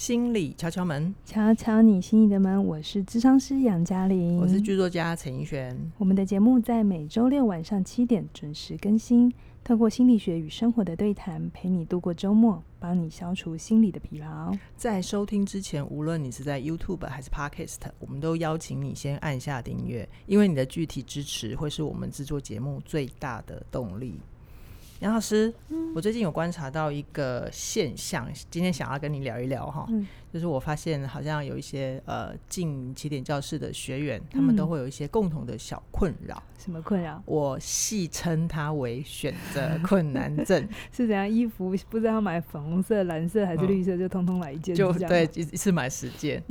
心理敲敲门，敲敲你心里的门。我是谘商师杨嘉玲，我是剧作家陈怡璇。我们的节目在每周六晚上7点准时更新，透过心理学与生活的对谈，陪你度过周末，帮你消除心理的疲劳。在收听之前，无论你是在 YouTube 还是 Podcast， 我们都邀请你先按下订阅，因为你的具体支持会是我们制作节目最大的动力。杨老师，我最近有观察到一个现象，今天想要跟你聊一聊哈，就是我发现好像有一些进起点教室的学员，他们都会有一些共同的小困扰。什么困扰？我戏称它为选择困难症。是怎样？衣服不知道买粉红色、蓝色还是绿色，就通通来一件，就对，一次买10件。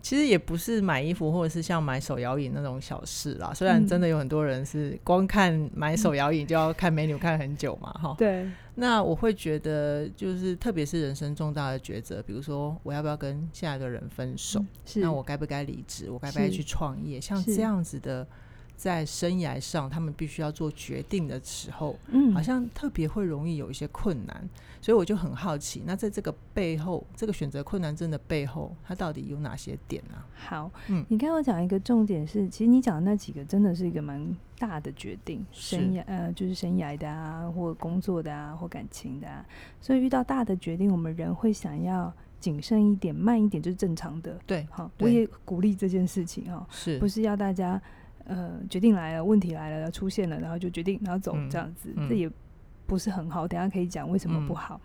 其实也不是买衣服或者是像买手摇椅那种小事啦，虽然真的有很多人是光看买手摇椅就要看美女看很久嘛。对，那我会觉得就是特别是人生重大的抉择，比如说我要不要跟下一个人分手，那我该不该离职，我该不该去创业，像这样子的在生涯上他们必须要做决定的时候，好像特别会容易有一些困难。所以我就很好奇，那在这个背后，这个选择困难症的背后，它到底有哪些点啊？好，你看我讲一个重点是，其实你讲的那几个真的是一个蛮大的决定，生涯就是生涯的啊，或工作的啊，或感情的啊。所以遇到大的决定，我们人会想要谨慎一点，慢一点，就是正常的。对，好，我也鼓励这件事情哈，不是要大家决定来了，问题来了，出现了，然后就决定，然后走这样子，这也不是很好。等一下可以讲为什么不好。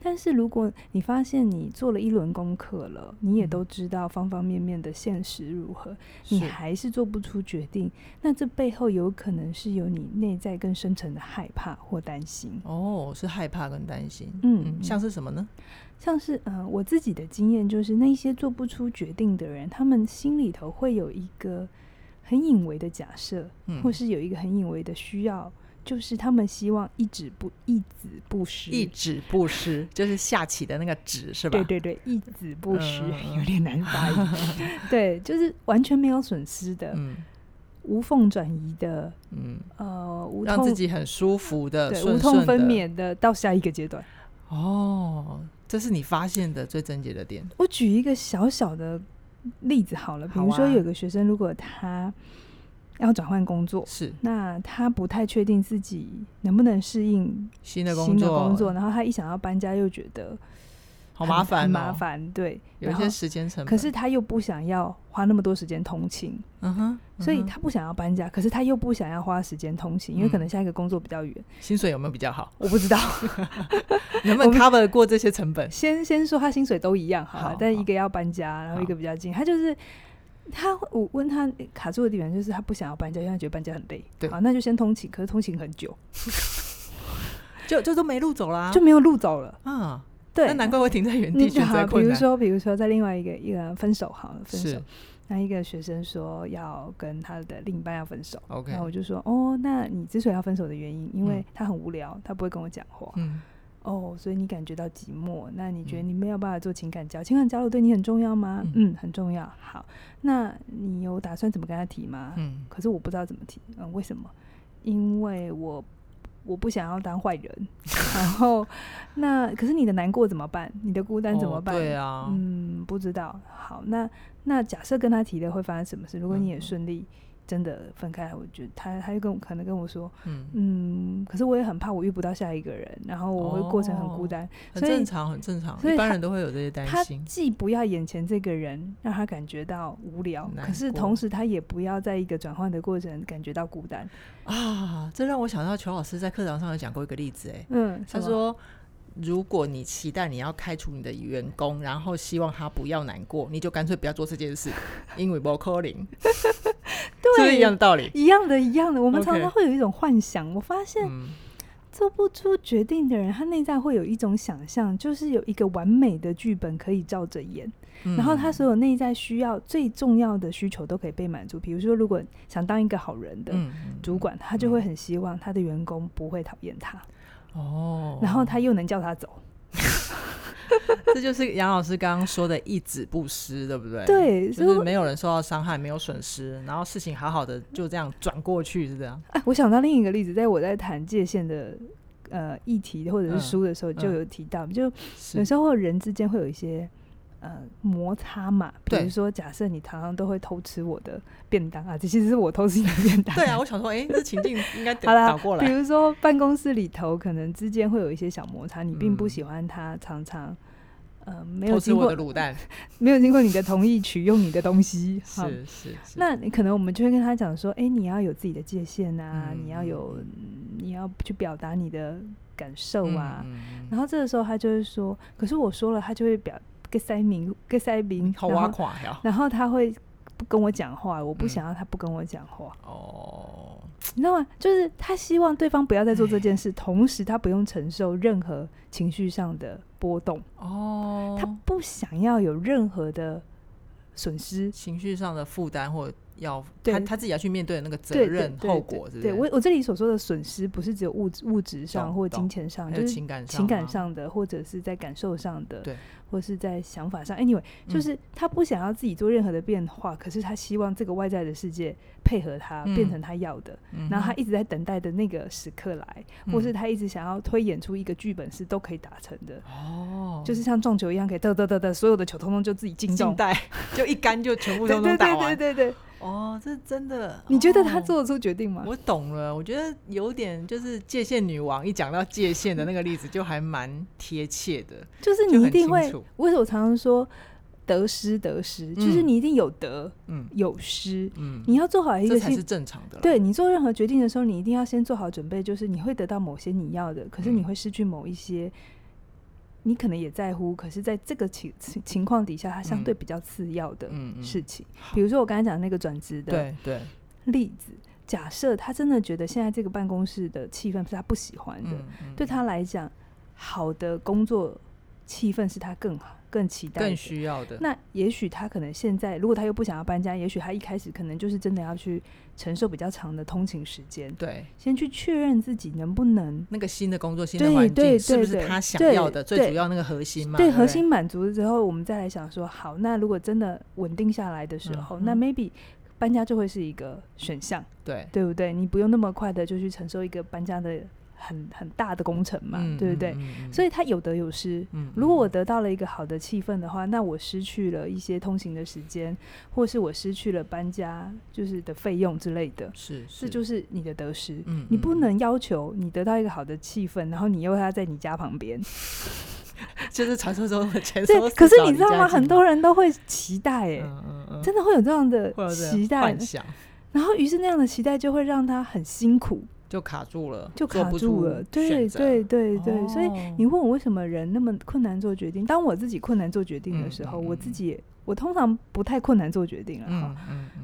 但是如果你发现你做了一轮功课了，你也都知道方方面面的现实如何，你还是做不出决定，那这背后有可能是有你内在更深层的害怕或担心。哦，是害怕跟担心。像是什么呢？像是我自己的经验就是，那些做不出决定的人，他们心里头会有一个很隐微的假设，或是有一个很隐微的需要，就是他们希望一子不失。一子不失就是下棋的那个子是吧？对对对，一子不失，有点难发音。对，就是完全没有损失的，无缝转移的，无痛让自己很舒服的，对，顺顺的，无痛分娩的，到下一个阶段。哦，这是你发现的最症结的点。我举一个小小的例子好了，比如说有个学生，如果他要转换工作，是那他不太确定自己能不能适应新的工作，然后他一想要搬家又觉得好麻烦，很麻烦，对，有一些时间成本。可是他又不想要花那么多时间通勤，所以他不想要搬家，可是他又不想要花时间通勤，因为可能下一个工作比较远。薪水有没有比较好？我不知道，能不能 cover 过这些成本？先说他薪水都一样好了，但一个要搬家，然后一个比较近，他就是我问他卡住的地方就是他不想要搬家，因为他觉得搬家很累。对，好，那就先通勤，可是通勤很久，就都没路走啦，就没有路走了啊。对，那难怪会停在原地，选择困难。比如说在另外一个分手好了，分手，那一个学生说要跟他的另一半要分手，然后我就说那你之所以要分手的原因，因为他很无聊，他不会跟我讲话，所以你感觉到寂寞，那你觉得你没有办法做情感交流，情感交流对你很重要吗？很重要。好，那你有打算怎么跟他提吗？可是我不知道怎么提。为什么？因为我不想要当坏人。然后可是你的难过怎么办？你的孤单怎么办？对啊，不知道。好，那假设跟他提的会发生什么事？如果你也顺利真的分开，我觉得他就可能跟我说，可是我也很怕我遇不到下一个人，然后我会过程很孤单。很正常，很正常，一般人都会有这些担心。他既不要眼前这个人让他感觉到无聊，可是同时他也不要在一个转换的过程感觉到孤单啊。这让我想到裘老师在课堂上有讲过一个例子，他说如果你期待你要开除你的员工，然后希望他不要难过，你就干脆不要做这件事，因为不可能。对，是一样的道理，一样的。我们常常会有一种幻想，我发现做不出决定的人，他内在会有一种想象，就是有一个完美的剧本可以照着演，然后他所有内在需要最重要的需求都可以被满足。比如说如果想当一个好人的主管，他就会很希望他的员工不会讨厌他，然后他又能叫他走。这就是杨老师刚刚说的一子不失，对不对？对，就是没有人受到伤害，没有损失，然后事情好好的就这样转过去，是这样。我想到另一个例子，我在谈界限的议题或者是书的时候就有提到，就有时候人之间会有一些摩擦嘛，比如说假设你常常都会偷吃我的便当啊，其实是我偷吃你的便当。对啊，我想说这情境应该倒过来。比如说办公室里头可能之间会有一些小摩擦，你并不喜欢他常常没有经过偷吃我的卤蛋，没有经过你的同意取用你的东西。是是是。那可能我们就会跟他讲说，你要有自己的界限啊，你要去表达你的感受啊。然后这个时候他就会说，可是我说了，他就会给塞明，好挖垮呀。然后他会不跟我讲话，我不想要他不跟我讲话。哦，你知道吗？就是他希望对方不要再做这件事，同时他不用承受任何情绪上的波动。哦，他不想要有任何的损失，情绪上的负担，或要 他自己要去面对的那个责任后果。是不是？对，我这里所说的损失不是只有物质上或金钱上，就是情感上的，或者是在感受上的，对，或是在想法上。 anyway， 就是他不想要自己做任何的变化，可是他希望这个外在的世界配合他，变成他要的。然后他一直在等待的那个时刻来，或是他一直想要推演出一个剧本是都可以达成的。哦，就是像撞球一样，可以所有的球通通就自己进袋，就一杆就全部通通打完。对。哦，这真的，你觉得他做得出决定吗？我懂了，我觉得有点就是界限女王一讲到界限的那个例子就还蛮贴切的。就是你一定会，为什么我常常说得失得失，就是你一定有得有失，你要做好一个，这才是正常的。对，你做任何决定的时候，你一定要先做好准备，就是你会得到某些你要的，可是你会失去某一些你可能也在乎，可是在这个情况底下它相对比较次要的事情。比如说我刚才讲那个转职的例子，假设他真的觉得现在这个办公室的气氛是他不喜欢的，对他来讲好的工作气氛是他更期待的，更需要的。那也许他可能现在，如果他又不想要搬家，也许他一开始可能就是真的要去承受比较长的通勤时间。对，先去确认自己能不能那个新的工作、新的环境是不是他想要的，最主要那个核心嘛。对，核心满足之后，我们再来想说，好，那如果真的稳定下来的时候，那 maybe 搬家就会是一个选项。对，对不对？你不用那么快的就去承受一个搬家的很大的工程嘛，对不对？所以他有得有失。如果我得到了一个好的气氛的话，那我失去了一些通行的时间，或是我失去了搬家就是的费用之类的。是，这就是你的得失。你不能要求你得到一个好的气氛，然后你又要在你家旁边。就是传说中的前说。可是你知道吗？很多人都会期待，真的会有这样的期待幻想。然后于是那样的期待就会让他很辛苦。就卡住了，对对对对。所以你问我为什么人那么困难做决定，当我自己困难做决定的时候，我通常不太困难做决定了。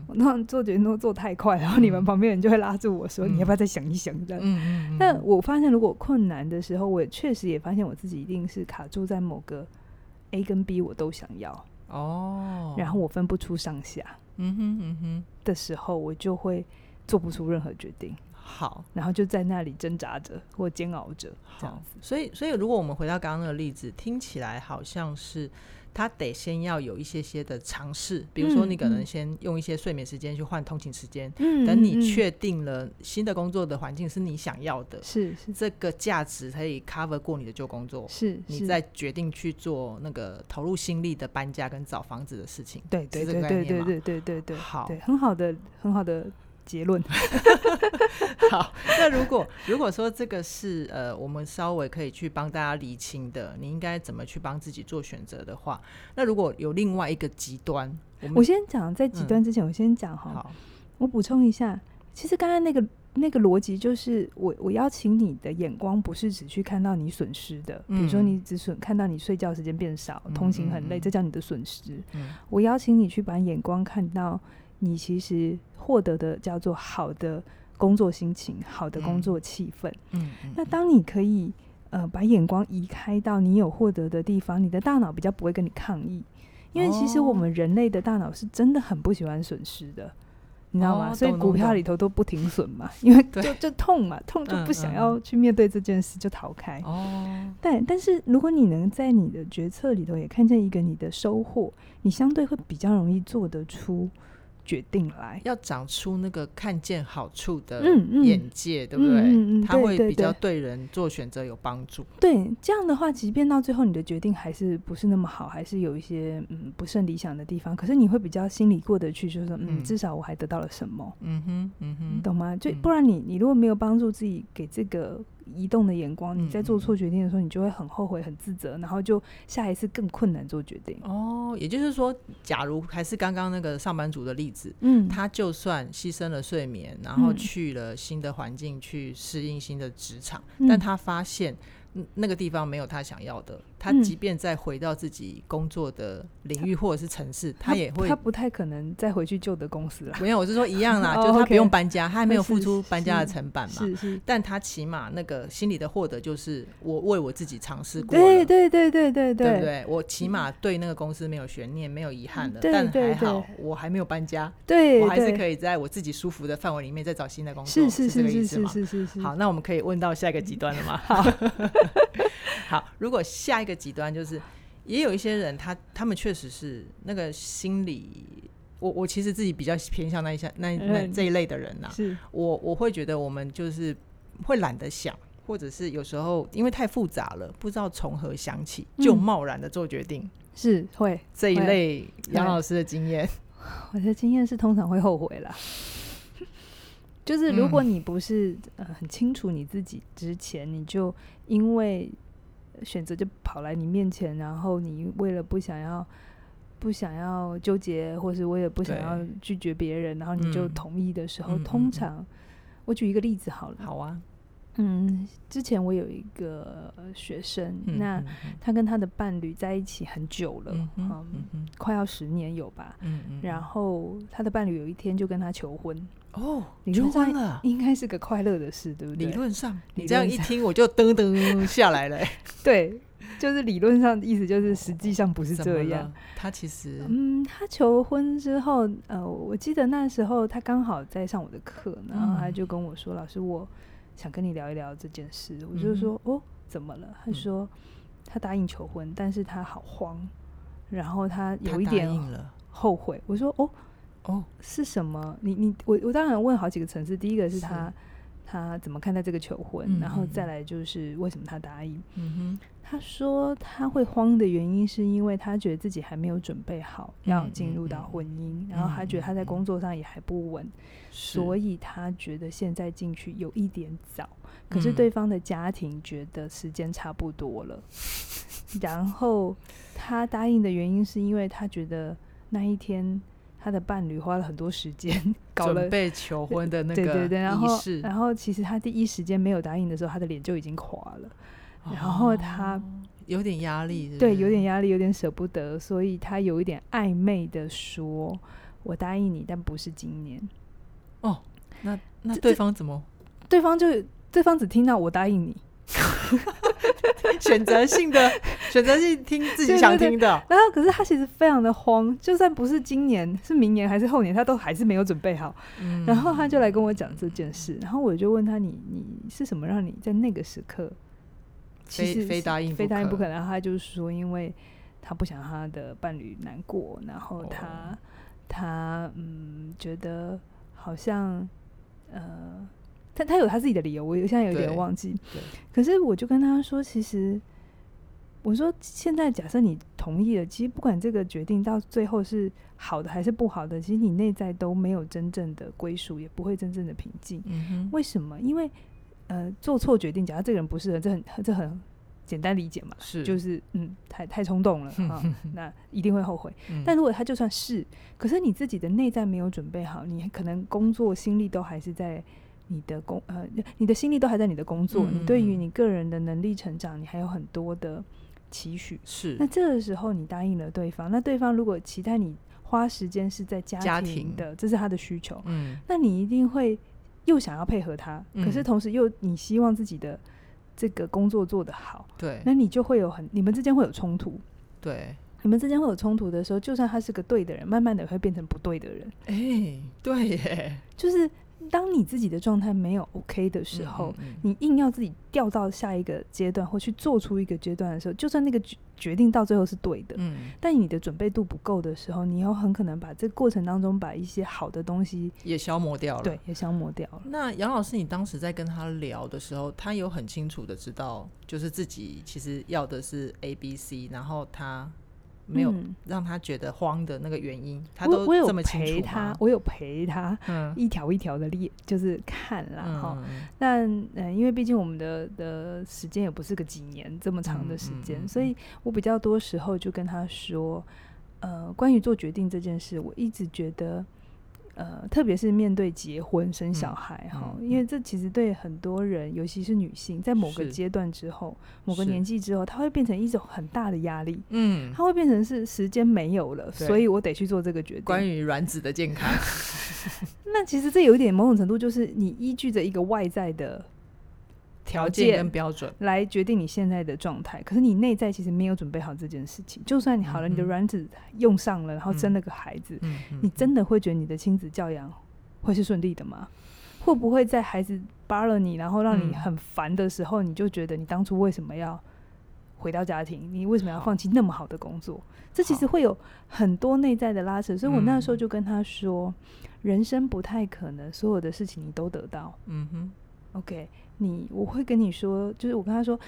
我通常做决定都做太快，然后你们旁边人就会拉住我说，你要不要再想一想这样。但我发现如果困难的时候，我确实也发现我自己一定是卡住在某个 A 跟 B 我都想要，然后我分不出上下的时候，我就会做不出任何决定。好，然后就在那里挣扎着或煎熬着，这样子。所以如果我们回到刚刚那个例子，听起来好像是他得先要有一些的尝试，比如说你可能先用一些睡眠时间去换通勤时间，等你确定了新的工作的环境是你想要的，是这个价值可以 cover 过你的旧工作，是你再决定去做那个投入心力的搬家跟找房子的事情。对对对对对对对对对，好，很好的结论。好，那如果说这个是我们稍微可以去帮大家厘清的，你应该怎么去帮自己做选择的话，那如果有另外一个极端，我先讲，在极端之前我先讲好，我补充一下，其实刚才那个逻辑就是 我邀请你的眼光不是只去看到你损失的，比如说你只看到你睡觉时间变少，通勤很累，这叫你的损失。我邀请你去把眼光看到你其实获得的叫做好的工作心情，好的工作气氛。那当你可以把眼光移开到你有获得的地方，你的大脑比较不会跟你抗议，因为其实我们人类的大脑是真的很不喜欢损失的，你知道吗？所以股票里头都不停损嘛，因为就痛嘛，痛就不想要去面对这件事，就逃开。但是如果你能在你的决策里头也看见一个你的收获，你相对会比较容易做得出决定来，要长出那个看见好处的眼界、对不对、它会比较对人做选择有帮助。 对，这样的话即便到最后你的决定还是不是那么好，还是有一些、不甚理想的地方，可是你会比较心里过得去，就是说至少我还得到了什么。你懂吗？就不然你如果没有帮助自己给这个移动的眼光，你在做错决定的时候你就会很后悔很自责，然后就下一次更困难做决定。哦，也就是说假如还是刚刚那个上班族的例子，他就算牺牲了睡眠，然后去了新的环境去适应新的职场，但他发现那个地方没有他想要的，他即便再回到自己工作的领域或者是城市，他也会，他不太可能再回去旧的公司啦。没有，我是说一样啦，就是他不用搬家，他还没有付出搬家的成本嘛。是，但他起码那个心里的获得就是我为我自己尝试过了。对，对不对？我起码对那个公司没有悬念，没有遗憾了。但还好我还没有搬家，对，我还是可以在我自己舒服的范围里面再找新的工作。是这个意思吗？是。好，那我们可以问到下一个极端了吗？好。好，如果下一个极端就是也有一些人他们确实是那个心理，我其实自己比较偏向那这一类的人啊，我会觉得我们就是会懒得想，或者是有时候因为太复杂了不知道从何想起，就贸然的做决定。是会这一类杨老师的经验？我的经验是通常会后悔啦，就是如果你不是、很清楚你自己之前，你就因为选择就跑来你面前，然后你为了不想要纠结，或是为了不想要拒绝别人，然后你就同意的时候，通常我举一个例子好了。好啊。之前我有一个学生，那他跟他的伴侣在一起很久了，快要10年有吧。然后他的伴侣有一天就跟他求婚。哦，求婚了，应该是个快乐的事，对不对？理论上，你这样一听我就噔噔下来了。对，就是理论上的意思，就是实际上不是这样。他其实，他求婚之后，我记得那时候他刚好在上我的课，然后他就跟我说：“老师，我想跟你聊一聊这件事。”我就说：“哦，怎么了？”他说：“他答应求婚，但是他好慌，然后他有一点后悔。”我说：“哦。”哦，是什么？我当然问好几个层次。第一个是他怎么看待这个求婚，然后再来就是为什么他答应。他说他会慌的原因是因为他觉得自己还没有准备好要进入到婚姻，然后他觉得他在工作上也还不稳，所以他觉得现在进去有一点早。可是对方的家庭觉得时间差不多了，然后他答应的原因是因为他觉得那一天他的伴侣花了很多时间搞了准备求婚的那个仪式。对，然后其实他第一时间没有答应的时候，他的脸就已经垮了。然后他有点压力，对，有点压力，有点舍不得，所以他有一点暧昧的说：“我答应你，但不是今年。”哦，那对方怎么？对方只听到“我答应你”。选择性听自己想听的。对，然后可是他其实非常的慌，就算不是今年是明年还是后年，他都还是没有准备好。然后他就来跟我讲这件事，然后我就问他：“你是什么让你在那个时刻其实非答应不可？”然后他就说因为他不想他的伴侣难过，然后他觉得好像他有他自己的理由，我现在有点忘记。可是我就跟他说，其实我说现在假设你同意了，其实不管这个决定到最后是好的还是不好的，其实你内在都没有真正的归属，也不会真正的平静。为什么？因为做错决定，假设这个人不适合，这很简单理解嘛，就是太冲动了啊，那一定会后悔。但如果他就算是，可是你自己的内在没有准备好，你可能工作心力都还是在。你的心力都还在你的工作，你对于你个人的能力成长，你还有很多的期许。是，那这个时候你答应了对方，那对方如果期待你花时间是在家庭的，这是他的需求，那你一定会又想要配合他，可是同时又你希望自己的这个工作做得好，对，那你就会有你们之间会有冲突，对。你们之间会有冲突的时候，就算他是个对的人，慢慢的会变成不对的人。对耶，就是当你自己的状态没有 OK 的时候，你硬要自己调到下一个阶段或去做出一个阶段的时候，就算那个决定到最后是对的，但你的准备度不够的时候，你又很可能把这个过程当中把一些好的东西也消磨掉了。对，也消磨掉了。那杨老师你当时在跟他聊的时候，他有很清楚的知道就是自己其实要的是 ABC， 然后他没有让他觉得慌的那个原因，他都这么清楚吗？我有陪他一条一条的列，就是看啦那因为毕竟我们 的时间也不是个几年这么长的时间，所以我比较多时候就跟他说关于做决定这件事，我一直觉得特别是面对结婚生小孩因为这其实对很多人，尤其是女性，在某个阶段之后，某个年纪之后，它会变成一种很大的压力，它会变成是时间没有了，所以我得去做这个决定，关于卵子的健康那其实这有一点某种程度就是你依据着一个外在的条件跟标准来决定你现在的状态，可是你内在其实没有准备好这件事情。就算你好了，你的卵子用上了，然后生了个孩子，你真的会觉得你的亲子教养会是顺利的吗？会不会在孩子扒了你，然后让你很烦的时候，你就觉得你当初为什么要回到家庭，你为什么要放弃那么好的工作？这其实会有很多内在的拉扯。所以我那时候就跟他说，人生不太可能所有的事情你都得到。OK， 我会跟你说，就是我跟他说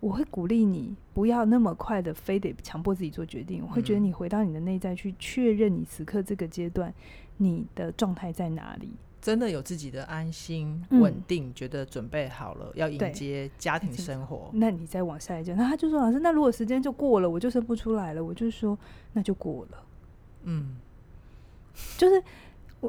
我会鼓励你不要那么快的非得强迫自己做决定，我会觉得你回到你的内在去确认你此刻这个阶段你的状态在哪里，真的有自己的安心稳定，觉得准备好了要迎接家庭生活，那你再往下一阶段。他就说，老师，那如果时间就过了，我就生不出来了，我就说那就过了。就是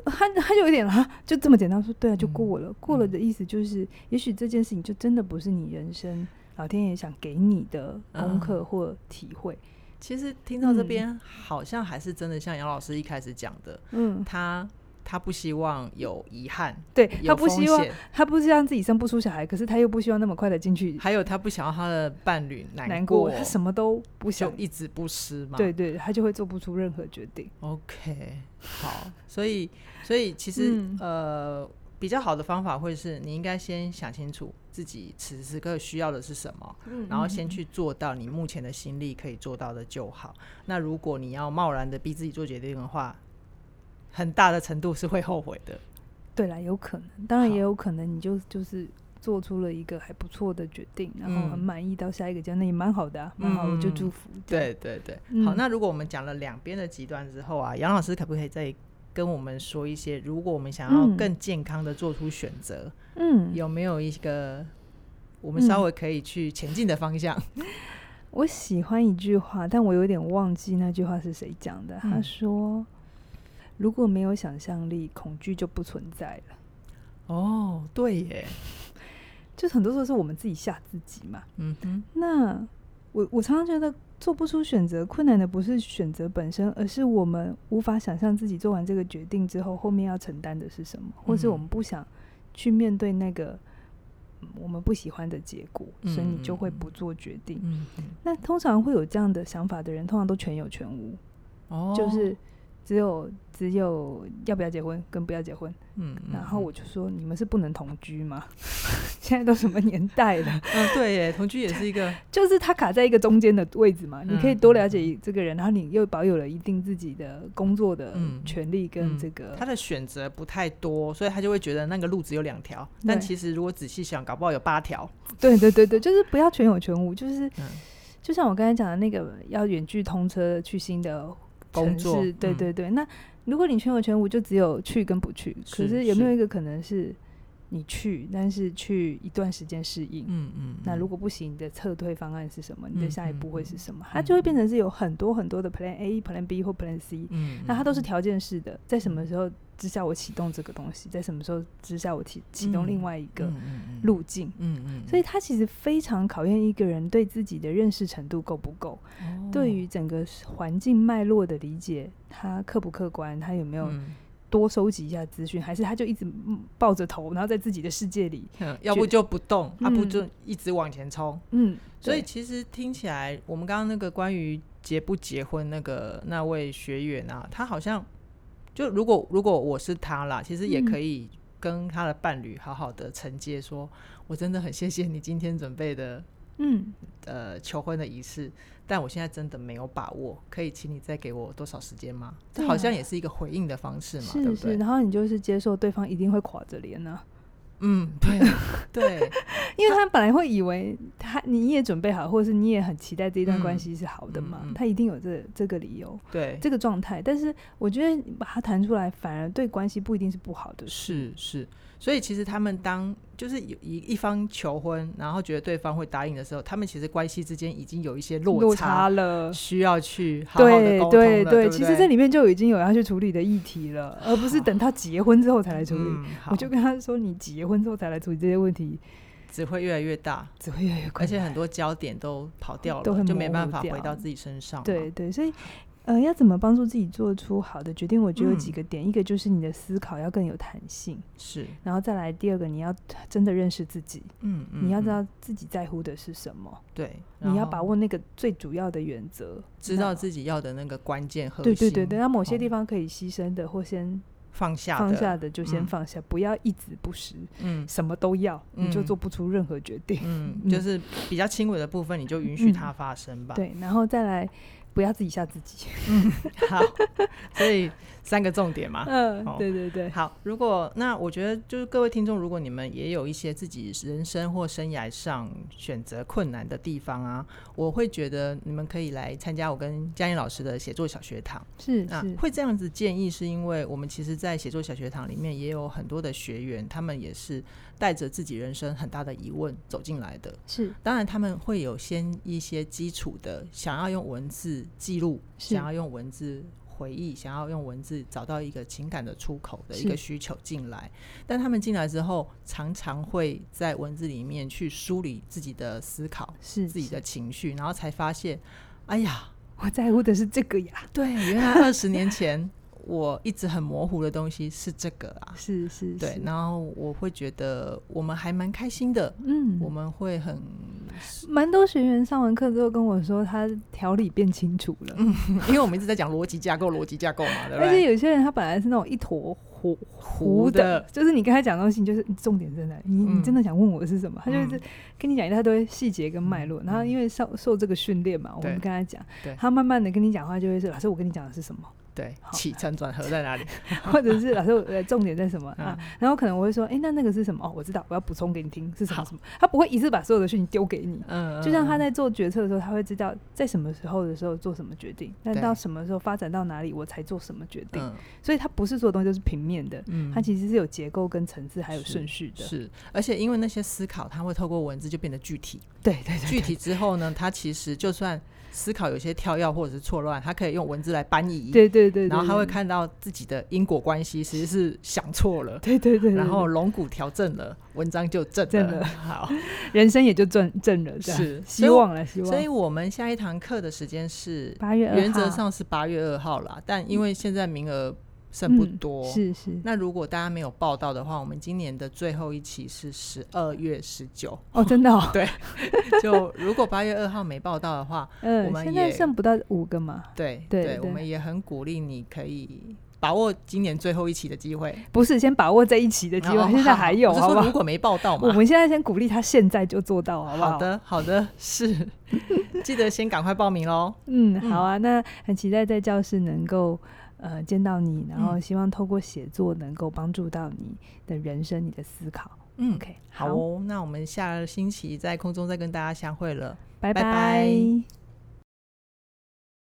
他就有点就这么简单说，对啊，就过了。过了的意思就是也许这件事情就真的不是你人生老天爷想给你的功课或体会。其实听到这边好像还是真的像杨老师一开始讲的，他不希望有遗憾，对，他不希望自己生不出小孩，可是他又不希望那么快的进去，还有他不想要他的伴侣难过，他什么都不想，就一直不失嘛。对对，他就会做不出任何决定。 OK， 好，所以其实比较好的方法会是你应该先想清楚自己此时此刻需要的是什么，然后先去做到你目前的心力可以做到的就好。那如果你要贸然的逼自己做决定的话，很大的程度是会后悔的。对啦，有可能，当然也有可能你就是做出了一个还不错的决定，然后很满意到下一个阶段，那也蛮好的啊，蛮好的，我就祝福。对对对，好，那如果我们讲了两边的极端之后啊，杨老师可不可以再跟我们说一些，如果我们想要更健康的做出选择，有没有一个我们稍微可以去前进的方向？我喜欢一句话，但我有点忘记那句话是谁讲的，他说如果没有想象力，恐惧就不存在了。哦，对耶，就是很多时候是我们自己吓自己嘛。那我常常觉得做不出选择，困难的不是选择本身，而是我们无法想象自己做完这个决定之后，后面要承担的是什么，或是我们不想去面对那个我们不喜欢的结果，所以你就会不做决定。那通常会有这样的想法的人，通常都全有全无。哦，就是只有要不要结婚跟不要结婚，然后我就说你们是不能同居吗？现在都什么年代了，对耶，同居也是一个就是他卡在一个中间的位置嘛，你可以多了解这个人，然后你又保有了一定自己的工作的权利跟这个他的选择不太多，所以他就会觉得那个路只有两条，但其实如果仔细想搞不好有8条。对对对对，就是不要全有全无，就是就像我刚才讲的那个要远距通车去新的工作，对对对，那如果你全有全无，就只有去跟不去。可是有没有一个可能是你去，但是去一段时间适应，那如果不行，你的撤退方案是什么？你的下一步会是什么？它就会变成是有很多很多的 Plan A、Plan B 或 Plan C，那它都是条件式的，在什么时候之下我启动这个东西，在什么时候之下我启动另外一个路径，所以它其实非常考验一个人对自己的认识程度够不够，对于整个环境脉络的理解，他客不客观，他有没有多收集一下资讯，还是他就一直抱着头，然后在自己的世界里，要不就不动，不就一直往前冲。所以其实听起来，我们刚刚那个关于结不结婚那位学员啊，他好像就如果我是他啦，其实也可以跟他的伴侣好好的承接说，我真的很谢谢你今天准备的求婚的仪式，但我现在真的没有把握，可以请你再给我多少时间吗？这好像也是一个回应的方式嘛，是对不对？然后你就是接受对方一定会垮着脸啊，对对，因为他本来会以为你也准备好，或者是你也很期待这一段关系是好的嘛，他一定有这个理由，对这个状态。但是我觉得把它谈出来，反而对关系不一定是不好的。是是，所以其实他们当就是一方求婚，然后觉得对方会答应的时候，他们其实关系之间已经有一些落差了，需要去好好的沟通了。对对 对，其实这里面就已经有要去处理的议题了，而不是等他结婚之后才来处理。我就跟他说，你结婚之后才来处理这些问题，只会越来越大，只会越来越困难，而且很多焦点都跑掉了，就没办法回到自己身上。对对，所以要怎么帮助自己做出好的决定，我觉得有几个点，一个就是你的思考要更有弹性，是，然后再来第二个，你要真的认识自己，你要知道自己在乎的是什么，对，你要把握那个最主要的原则，知道自己要的那个关键核心，对对对对，那某些地方可以牺牲的或先放下的就先放下，不要一直不时什么都要，你就做不出任何决定，就是比较轻微的部分你就允许它发生吧，对，然后再来不要自己吓自己。好，所以三个重点嘛。对对对。好，如果那我觉得就是各位听众，如果你们也有一些自己人生或生涯上选择困难的地方啊，我会觉得你们可以来参加我跟嘉玲老师的写作小学堂。是是。会这样子建议，是因为我们其实在写作小学堂里面也有很多的学员，他们也是带着自己人生很大的疑问走进来的。是。当然他们会有先一些基础的，想要用文字记录，想要用文字回忆，想要用文字找到一个情感的出口的一个需求进来，但他们进来之后常常会在文字里面去梳理自己的思考，自己的情绪，然后才发现哎呀，我在乎的是这个呀，对，原来20年前我一直很模糊的东西是这个啊，是是是，对，然后我会觉得我们还蛮开心的，我们会很蛮多学员上完课之后跟我说他条理变清楚了，因为我们一直在讲逻辑架构逻辑架构嘛，对不对？而且有些人他本来是那种一坨糊的，就是你跟他讲东西，就是重点在哪里，你真的想问我是什么，他就是跟你讲一大堆细节跟脉络，然后因为受这个训练嘛，我们跟他讲，他慢慢的跟你讲话就会是老师我跟你讲的是什么，对，起承转合在哪里，或者是老师重点在什么啊？然后可能我会说，哎，那个是什么？哦，我知道，我要补充给你听是什么什么。他不会一次把所有的事情丢给你，就像他在做决策的时候，他会知道在什么时候的时候做什么决定，那到什么时候发展到哪里，我才做什么决定。所以他不是做的东西就是平面的，他其实是有结构跟层次还有顺序的。是，而且因为那些思考，他会透过文字就变得具体。对对对，具体之后呢，他其实就算思考有些跳跃或者是错乱，他可以用文字来搬移。对对。对对对，然后他会看到自己的因果关系其实是想错了，对对 对， 对，然后龙骨调正了，文章就正了，好，人生也就正了，是希望。所以我们下一堂课的时间是8月2号，原则上是8月2号啦，但因为现在名额剩不多，是是。那如果大家没有报到的话，我们今年的最后一期是12月19。哦，真的哦。对，就如果8月2号没报到的话，我们也现在剩不到5个嘛。对 对， 对，我们也很鼓励你可以把握今年最后一期的机会，不是先把握这一期的机会，现在还有，好不好？我是说如果没报到嘛，我们现在先鼓励他现在就做到，好不好？好的，好的，是，记得先赶快报名喽。好啊，那很期待在教室能够见到你，然后希望透过写作能够帮助到你的人生，你的思考。OK， 好哦，那我们下星期在空中再跟大家相会了，拜拜。